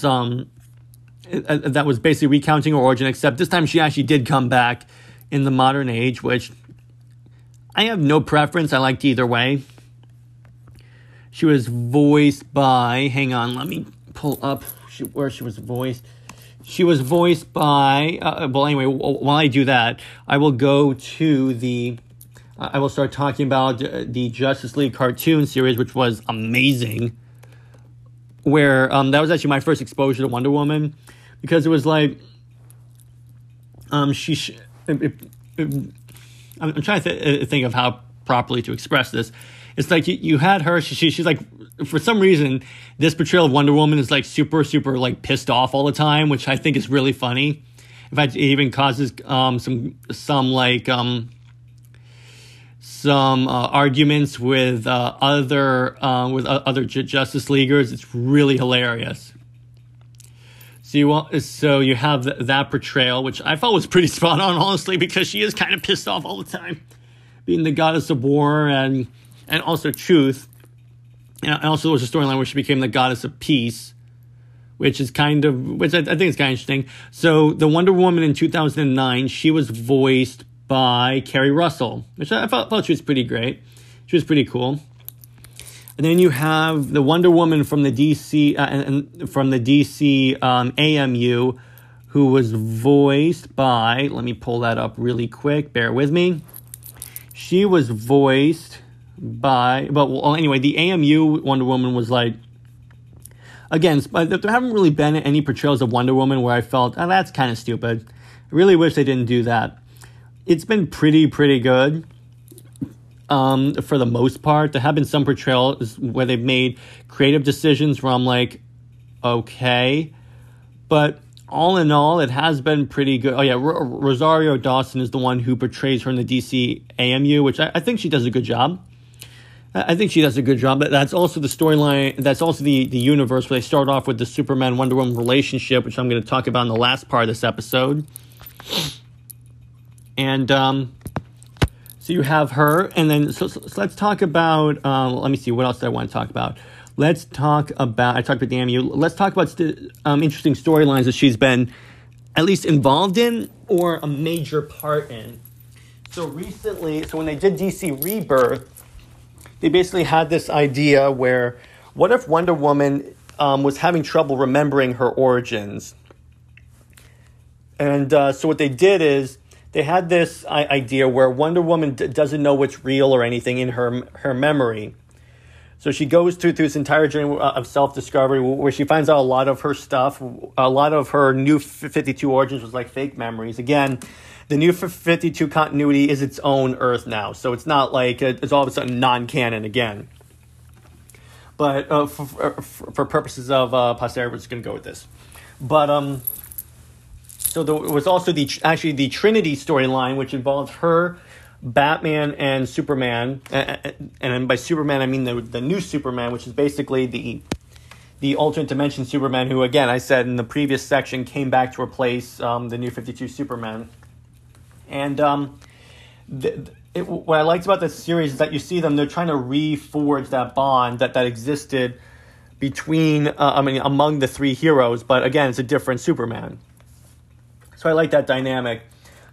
basically recounting her origin, except this time she actually did come back in the modern age, which I have no preference. I liked either way. She was voiced by... Hang on, let me pull up where she was voiced. She was voiced by... well, anyway, while I do that, I will go to the... I will start talking about the Justice League cartoon series, which was amazing. Where... that was actually my first exposure to Wonder Woman. Because it was I'm trying to think of how properly to express this. It's you had her. She's for some reason, this portrayal of Wonder Woman is super, super pissed off all the time, which I think is really funny. In fact, it even causes some arguments with other Justice Leaguers. It's really hilarious. So you have that portrayal, which I thought was pretty spot on, honestly, because she is kind of pissed off all the time, being the goddess of war and also truth. And also there was a storyline where she became the goddess of peace, which I think is kind of interesting. So the Wonder Woman in 2009, she was voiced by Kerry Russell, which I thought she was pretty great. She was pretty cool. And then you have the Wonder Woman from the DC AMU, who was voiced by... Let me pull that up really quick. Bear with me. She was voiced by... the AMU Wonder Woman was Again, there haven't really been any portrayals of Wonder Woman where I felt, oh, that's kind of stupid. I really wish they didn't do that. It's been pretty good. For the most part, there have been some portrayals where they've made creative decisions where I'm okay, but all in all, it has been pretty good. Oh yeah, Rosario Dawson is the one who portrays her in the DC AMU, which I think she does a good job. I think she does a good job. That's also the storyline. That's also the universe where they start off with the Superman Wonder Woman relationship, which I'm going to talk about in the last part of this episode. And so you have her, and then so let's talk about. Let me see what else did I want to talk about. Let's talk about. I talked about the MU. Let's talk about interesting storylines that she's been at least involved in or a major part in. So recently, when they did DC Rebirth, they basically had this idea where, what if Wonder Woman was having trouble remembering her origins? And so what they did is they had this idea where Wonder Woman doesn't know what's real or anything in her memory. So she goes through this entire journey of self-discovery where she finds out a lot of her stuff. A lot of her New 52 origins was like fake memories. Again, the New 52 continuity is its own Earth now. So it's not like it's all of a sudden non-canon again. But for purposes of posterity, we're just going to go with this. But so there was also the Trinity storyline, which involves her, Batman, and Superman, and by Superman I mean the new Superman, which is basically the alternate dimension Superman, who, again, I said in the previous section, came back to replace the New 52 Superman. And what I liked about this series is that you see them; they're trying to reforge that bond that existed between, among the three heroes. But again, it's a different Superman. So I like that dynamic.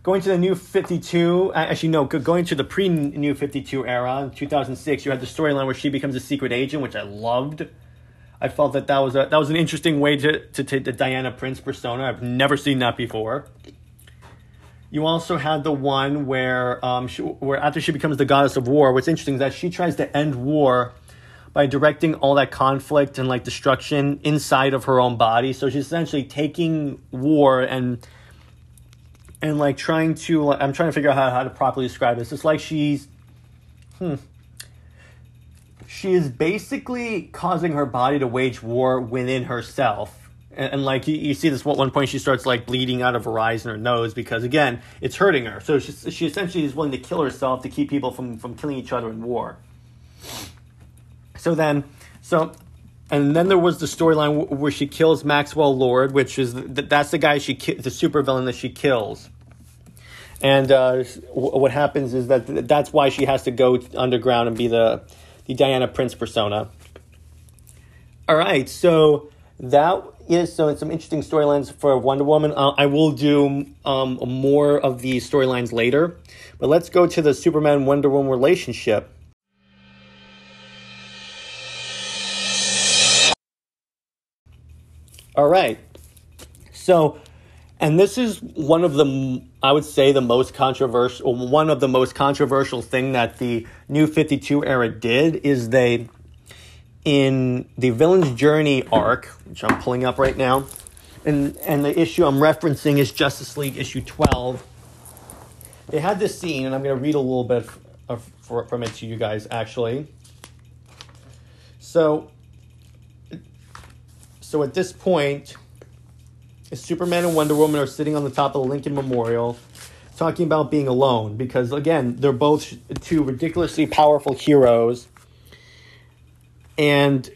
Going to the New 52, actually, no, going to the pre-New 52 era, in 2006, you had the storyline where she becomes a secret agent, which I loved. I felt that was that was an interesting way to take the Diana Prince persona. I've never seen that before. You also had the one where, where after she becomes the goddess of war, what's interesting is that she tries to end war by directing all that conflict and, like, destruction inside of her own body. So she's essentially taking war and like I'm trying to figure out how to properly describe this. It's like she is basically causing her body to wage war within herself. And like you see this at one point, she starts like bleeding out of her eyes and her nose because, again, it's hurting her. So she essentially is willing to kill herself to keep people from killing each other in war. And then there was the storyline where she kills Maxwell Lord, which is that's the guy the supervillain that she kills. And what happens is that's why she has to go underground and be the Diana Prince persona. All right, so that is some interesting storylines for Wonder Woman. I will do more of these storylines later, but let's go to the Superman Wonder Woman relationship. All right, so, and this is one of the, I would say, the most controversial thing that the New 52 era did is they, in the Villain's Journey arc, which I'm pulling up right now, and the issue I'm referencing is Justice League issue 12. They had this scene, and I'm going to read a little bit from it to you guys, actually. So at this point, Superman and Wonder Woman are sitting on the top of the Lincoln Memorial talking about being alone because, again, they're both two ridiculously powerful heroes. And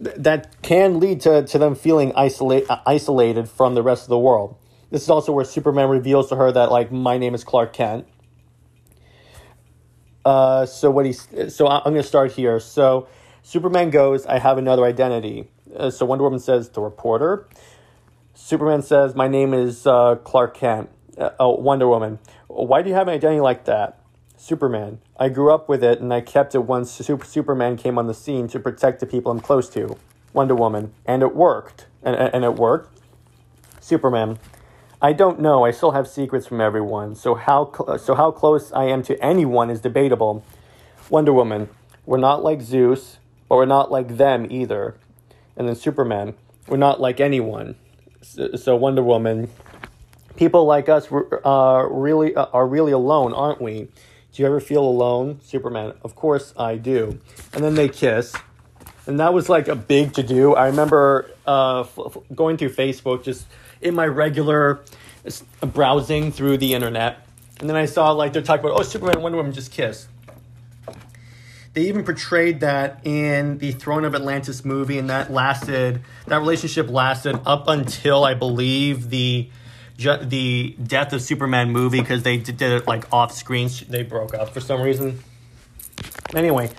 that can lead to them feeling isolated from the rest of the world. This is also where Superman reveals to her that, like, my name is Clark Kent. So I'm going to start here. So Superman goes, I have another identity. So Wonder Woman says, the reporter. Superman says, my name is Clark Kent. Wonder Woman, why do you have an identity like that? Superman, I grew up with it and I kept it once Superman came on the scene to protect the people I'm close to. Wonder Woman, and it worked. And it worked. Superman, I don't know. I still have secrets from everyone. So how close I am to anyone is debatable. Wonder Woman, we're not like Zeus, but we're not like them either. And then Superman, we're not like anyone. So Wonder Woman, people like us are really alone, aren't we? Do you ever feel alone? Superman, of course I do. And then they kiss. And that was like a big to-do. I remember going through Facebook, just in my regular browsing through the internet. And then I saw like they're talking about, oh, Superman and Wonder Woman just kissed. They even portrayed that in the Throne of Atlantis movie, and that relationship lasted up until, I believe, the Death of Superman movie, because they did it like off screen. They broke up for some reason. Anyway,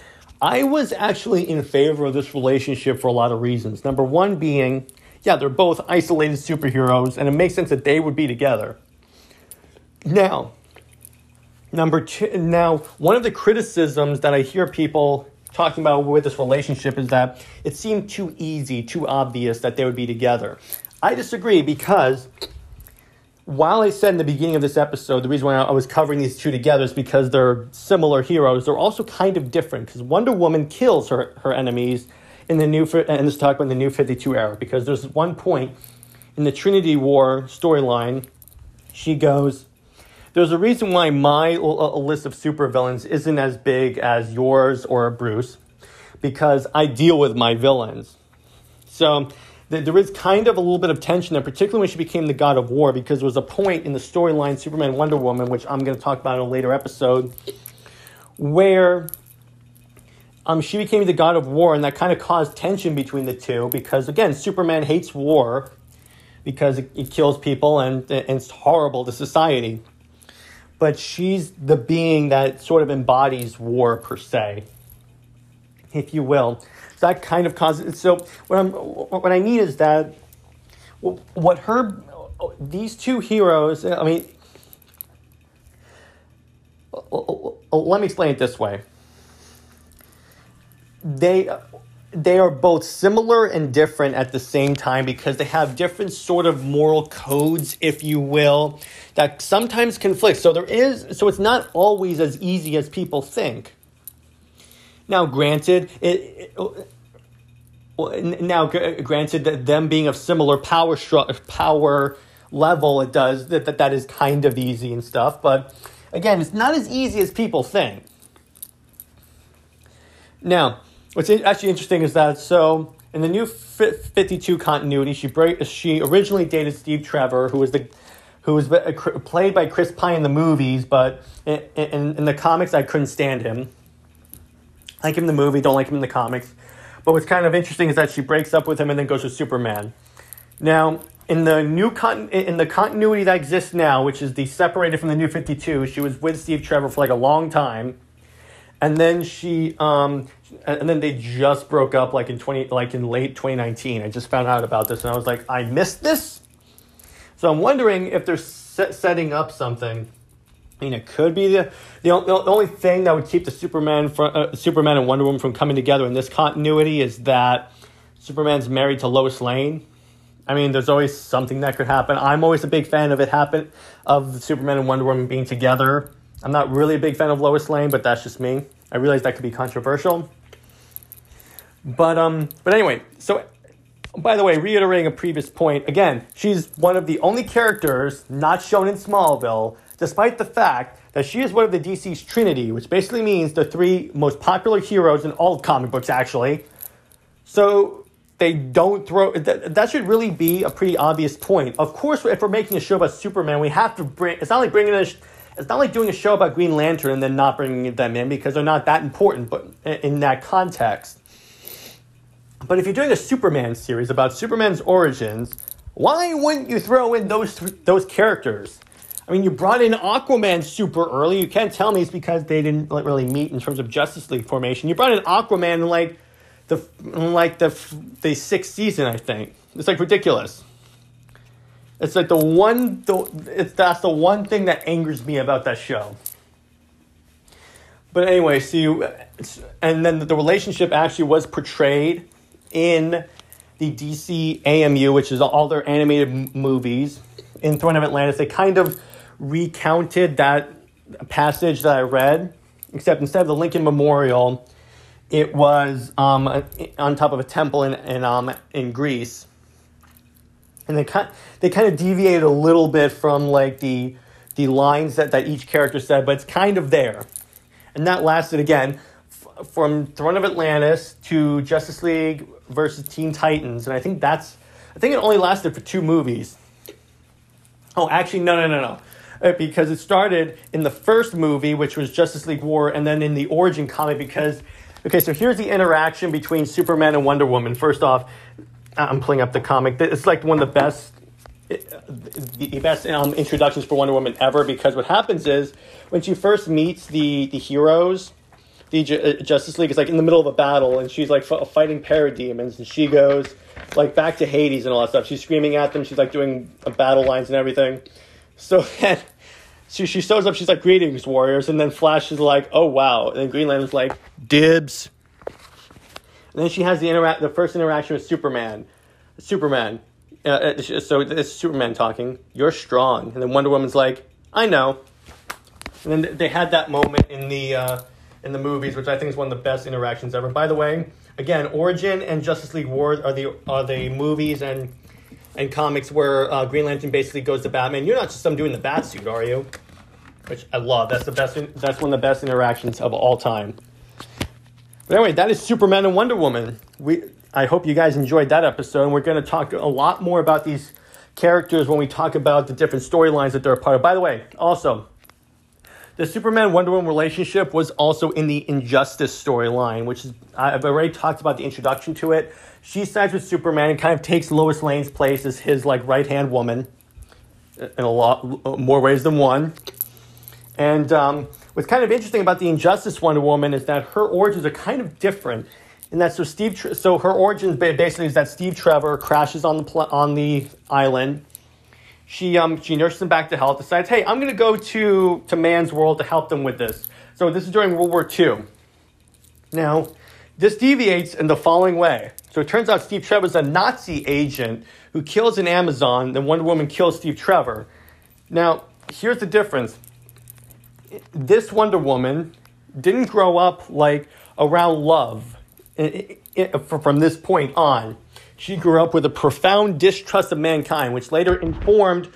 I was actually in favor of this relationship for a lot of reasons. Number one being, yeah, they're both isolated superheroes, and it makes sense that they would be together. Now, number two, one of the criticisms that I hear people talking about with this relationship is that it seemed too easy, too obvious that they would be together. I disagree, because while I said in the beginning of this episode, the reason why I was covering these two together is because they're similar heroes, they're also kind of different, because Wonder Woman kills her enemies in the new, and this talk about the New 52 era, because there's one point in the Trinity War storyline, she goes, there's a reason why my list of supervillains isn't as big as yours or Bruce, because I deal with my villains. So there is kind of a little bit of tension there, particularly when she became the god of war, because there was a point in the storyline Superman Wonder Woman, which I'm going to talk about in a later episode, where she became the god of war, and that kind of caused tension between the two, because, again, Superman hates war because it kills people and it's horrible to society. But she's the being that sort of embodies war, per se, if you will. So that kind of causes. So what I mean is that these two heroes. I mean, let me explain it this way. They are both similar and different at the same time, because they have different sort of moral codes, if you will, that sometimes conflict. So it's not always as easy as people think. Now, granted, that them being of similar power level, it does that is kind of easy and stuff. But again, it's not as easy as people think. Now, what's actually interesting is that, so in the New 52 continuity, she originally dated Steve Trevor, who was played by Chris Pine in the movies, but in the comics I couldn't stand him. Like him in the movie, don't like him in the comics. But what's kind of interesting is that she breaks up with him and then goes to Superman. Now, in the continuity that exists now, which is the separated from the New 52, she was with Steve Trevor for like a long time. And then they just broke up in late 2019. I just found out about this, and I was like, I missed this. So I'm wondering if they're setting up something. I mean, it could be the only thing that would keep the Superman and Wonder Woman from coming together in this continuity is that Superman's married to Lois Lane. I mean, there's always something that could happen. I'm always a big fan of Superman and Wonder Woman being together. I'm not really a big fan of Lois Lane, but that's just me. I realize that could be controversial. But anyway, so by the way, reiterating a previous point, again, she's one of the only characters not shown in Smallville, despite the fact that she is one of the DC's Trinity, which basically means the three most popular heroes in all of comic books, actually. So they don't throw... That should really be a pretty obvious point. Of course, if we're making a show about Superman, we have to bring... It's not like doing a show about Green Lantern and then not bringing them in, because they're not that important, but in that context. But if you're doing a Superman series about Superman's origins, why wouldn't you throw in those characters? I mean, you brought in Aquaman super early. You can't tell me it's because they didn't really meet in terms of Justice League formation. You brought in Aquaman in the sixth season, I think. It's like ridiculous. It's like that's the one thing that angers me about that show. But anyway, and then the relationship actually was portrayed in the DC AMU, which is all their animated movies. In Throne of Atlantis, they kind of recounted that passage that I read, except instead of the Lincoln Memorial, it was on top of a temple in Greece. And they kind of deviated a little bit from like the lines that each character said, but it's kind of there. And that lasted, again, from Throne of Atlantis to Justice League versus Teen Titans. And I think it only lasted for two movies. Oh, actually, no. Because it started in the first movie, which was Justice League War, and then in the origin comic, because Okay, so here's the interaction between Superman and Wonder Woman. First off, I'm pulling up the comic. It's like one of the best introductions for Wonder Woman ever, because what happens is when she first meets the heroes, the Justice League, is like in the middle of a battle, and she's like fighting parademons, and she goes like back to Hades and all that stuff. She's screaming at them. She's like doing battle lines and everything. So then she shows up. She's like, "Greetings, warriors," and then Flash is like, "Oh wow," and then Green Lantern's like, "Dibs." And then she has the first interaction with Superman. So it's Superman talking. "You're strong." And then Wonder Woman's like, "I know." And then they had that moment in the movies, which I think is one of the best interactions ever. By the way, again, Origin and Justice League War are the movies and comics where Green Lantern basically goes to Batman. "You're not just some dude in the bat suit, are you?" Which I love. That's one of the best interactions of all time. But anyway, that is Superman and Wonder Woman. I hope you guys enjoyed that episode, and we're going to talk a lot more about these characters when we talk about the different storylines that they're a part of. By the way, also, the Superman-Wonder Woman relationship was also in the Injustice storyline, which is, I've already talked about the introduction to it. She sides with Superman and kind of takes Lois Lane's place as his like right-hand woman in a lot more ways than one. And what's kind of interesting about the Injustice Wonder Woman is that her origins are kind of different. And that's so her origin basically is that Steve Trevor crashes on the island. She nurses him back to health. Decides, "Hey, I'm going to go to Man's World to help them with this." So this is during World War II. Now, this deviates in the following way. So it turns out Steve Trevor is a Nazi agent who kills an Amazon. Then Wonder Woman kills Steve Trevor. Now, here's the difference. This Wonder Woman didn't grow up like around love. From this point on, she grew up with a profound distrust of mankind, which later informed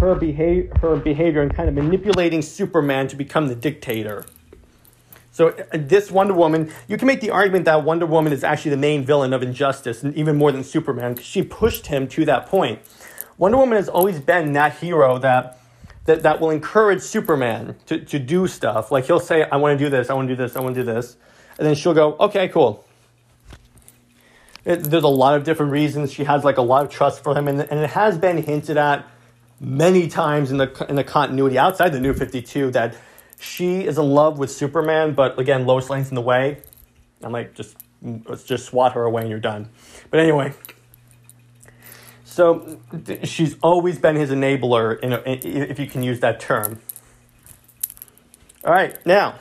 her behavior in kind of manipulating Superman to become the dictator. So this Wonder Woman, you can make the argument that Wonder Woman is actually the main villain of Injustice, and even more than Superman, because she pushed him to that point. Wonder Woman has always been that hero that will encourage Superman to do stuff. Like he'll say, "I want to do this, I want to do this, I want to do this." And then she'll go, "Okay, cool." There's a lot of different reasons. She has like a lot of trust for him, and it has been hinted at many times in the continuity outside the New 52 that she is in love with Superman, but again, Lois Lane's in the way. I'm like, let's just swat her away and you're done. But anyway, so she's always been his enabler, if you can use that term. All right, now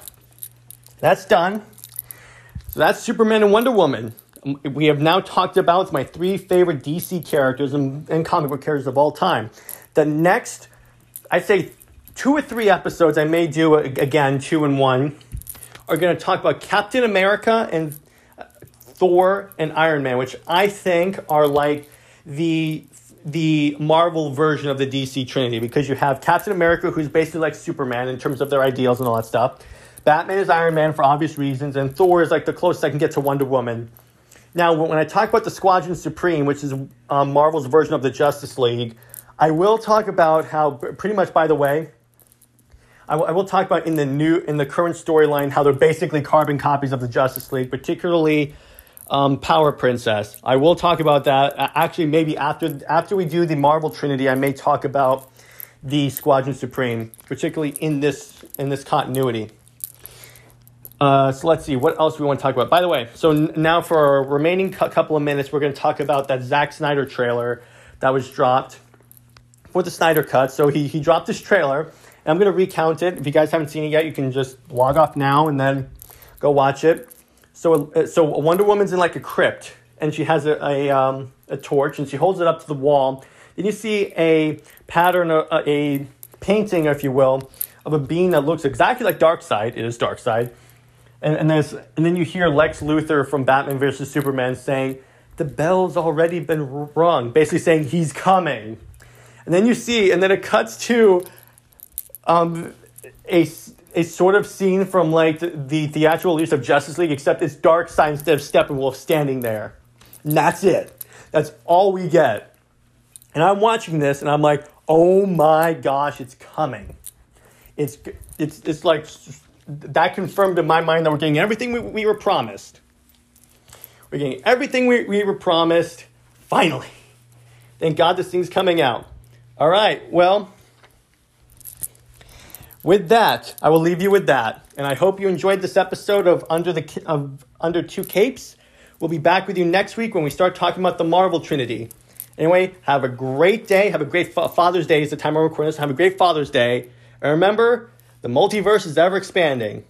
that's done. So that's Superman and Wonder Woman. We have now talked about my three favorite DC characters and comic book characters of all time. The next, I'd say 2 or 3 episodes, I may do, again, 2 and 1, are going to talk about Captain America and Thor and Iron Man, which I think are like the Marvel version of the DC Trinity, because you have Captain America, who's basically like Superman in terms of their ideals and all that stuff. Batman is Iron Man for obvious reasons, and Thor is like the closest I can get to Wonder Woman. Now, when I talk about the Squadron Supreme, which is Marvel's version of the Justice League, I will talk about how, pretty much, by the way, I will talk about in the current storyline how they're basically carbon copies of the Justice League, particularly Power Princess. I will talk about that. Actually, maybe after we do the Marvel Trinity, I may talk about the Squadron Supreme, particularly in this continuity. So let's see, what else we want to talk about? By the way, so now for our remaining couple of minutes, we're going to talk about that Zack Snyder trailer that was dropped for the Snyder Cut. So he dropped this trailer, and I'm going to recount it. If you guys haven't seen it yet, you can just log off now and then go watch it. So Wonder Woman's in like a crypt, and she has a torch, and she holds it up to the wall. Then you see a pattern, a painting, if you will, of a being that looks exactly like Darkseid. It is Darkseid. And then you hear Lex Luthor from Batman vs. Superman saying, "The bell's already been rung," basically saying he's coming. And then you see, and then it cuts to a sort of scene from like the theatrical release of Justice League, except it's Darkseid instead of Steppenwolf standing there. And that's it. That's all we get. And I'm watching this, and I'm like, "Oh my gosh, it's coming!" It's like that confirmed in my mind that we're getting everything we were promised. We're getting everything we were promised, finally. Thank God this thing's coming out. All right, well, with that, I will leave you with that. And I hope you enjoyed this episode of Under Two Capes. We'll be back with you next week when we start talking about the Marvel Trinity. Anyway, have a great day. Have a great Father's Day. It's the time we're recording this. Have a great Father's Day. And remember, the multiverse is ever expanding.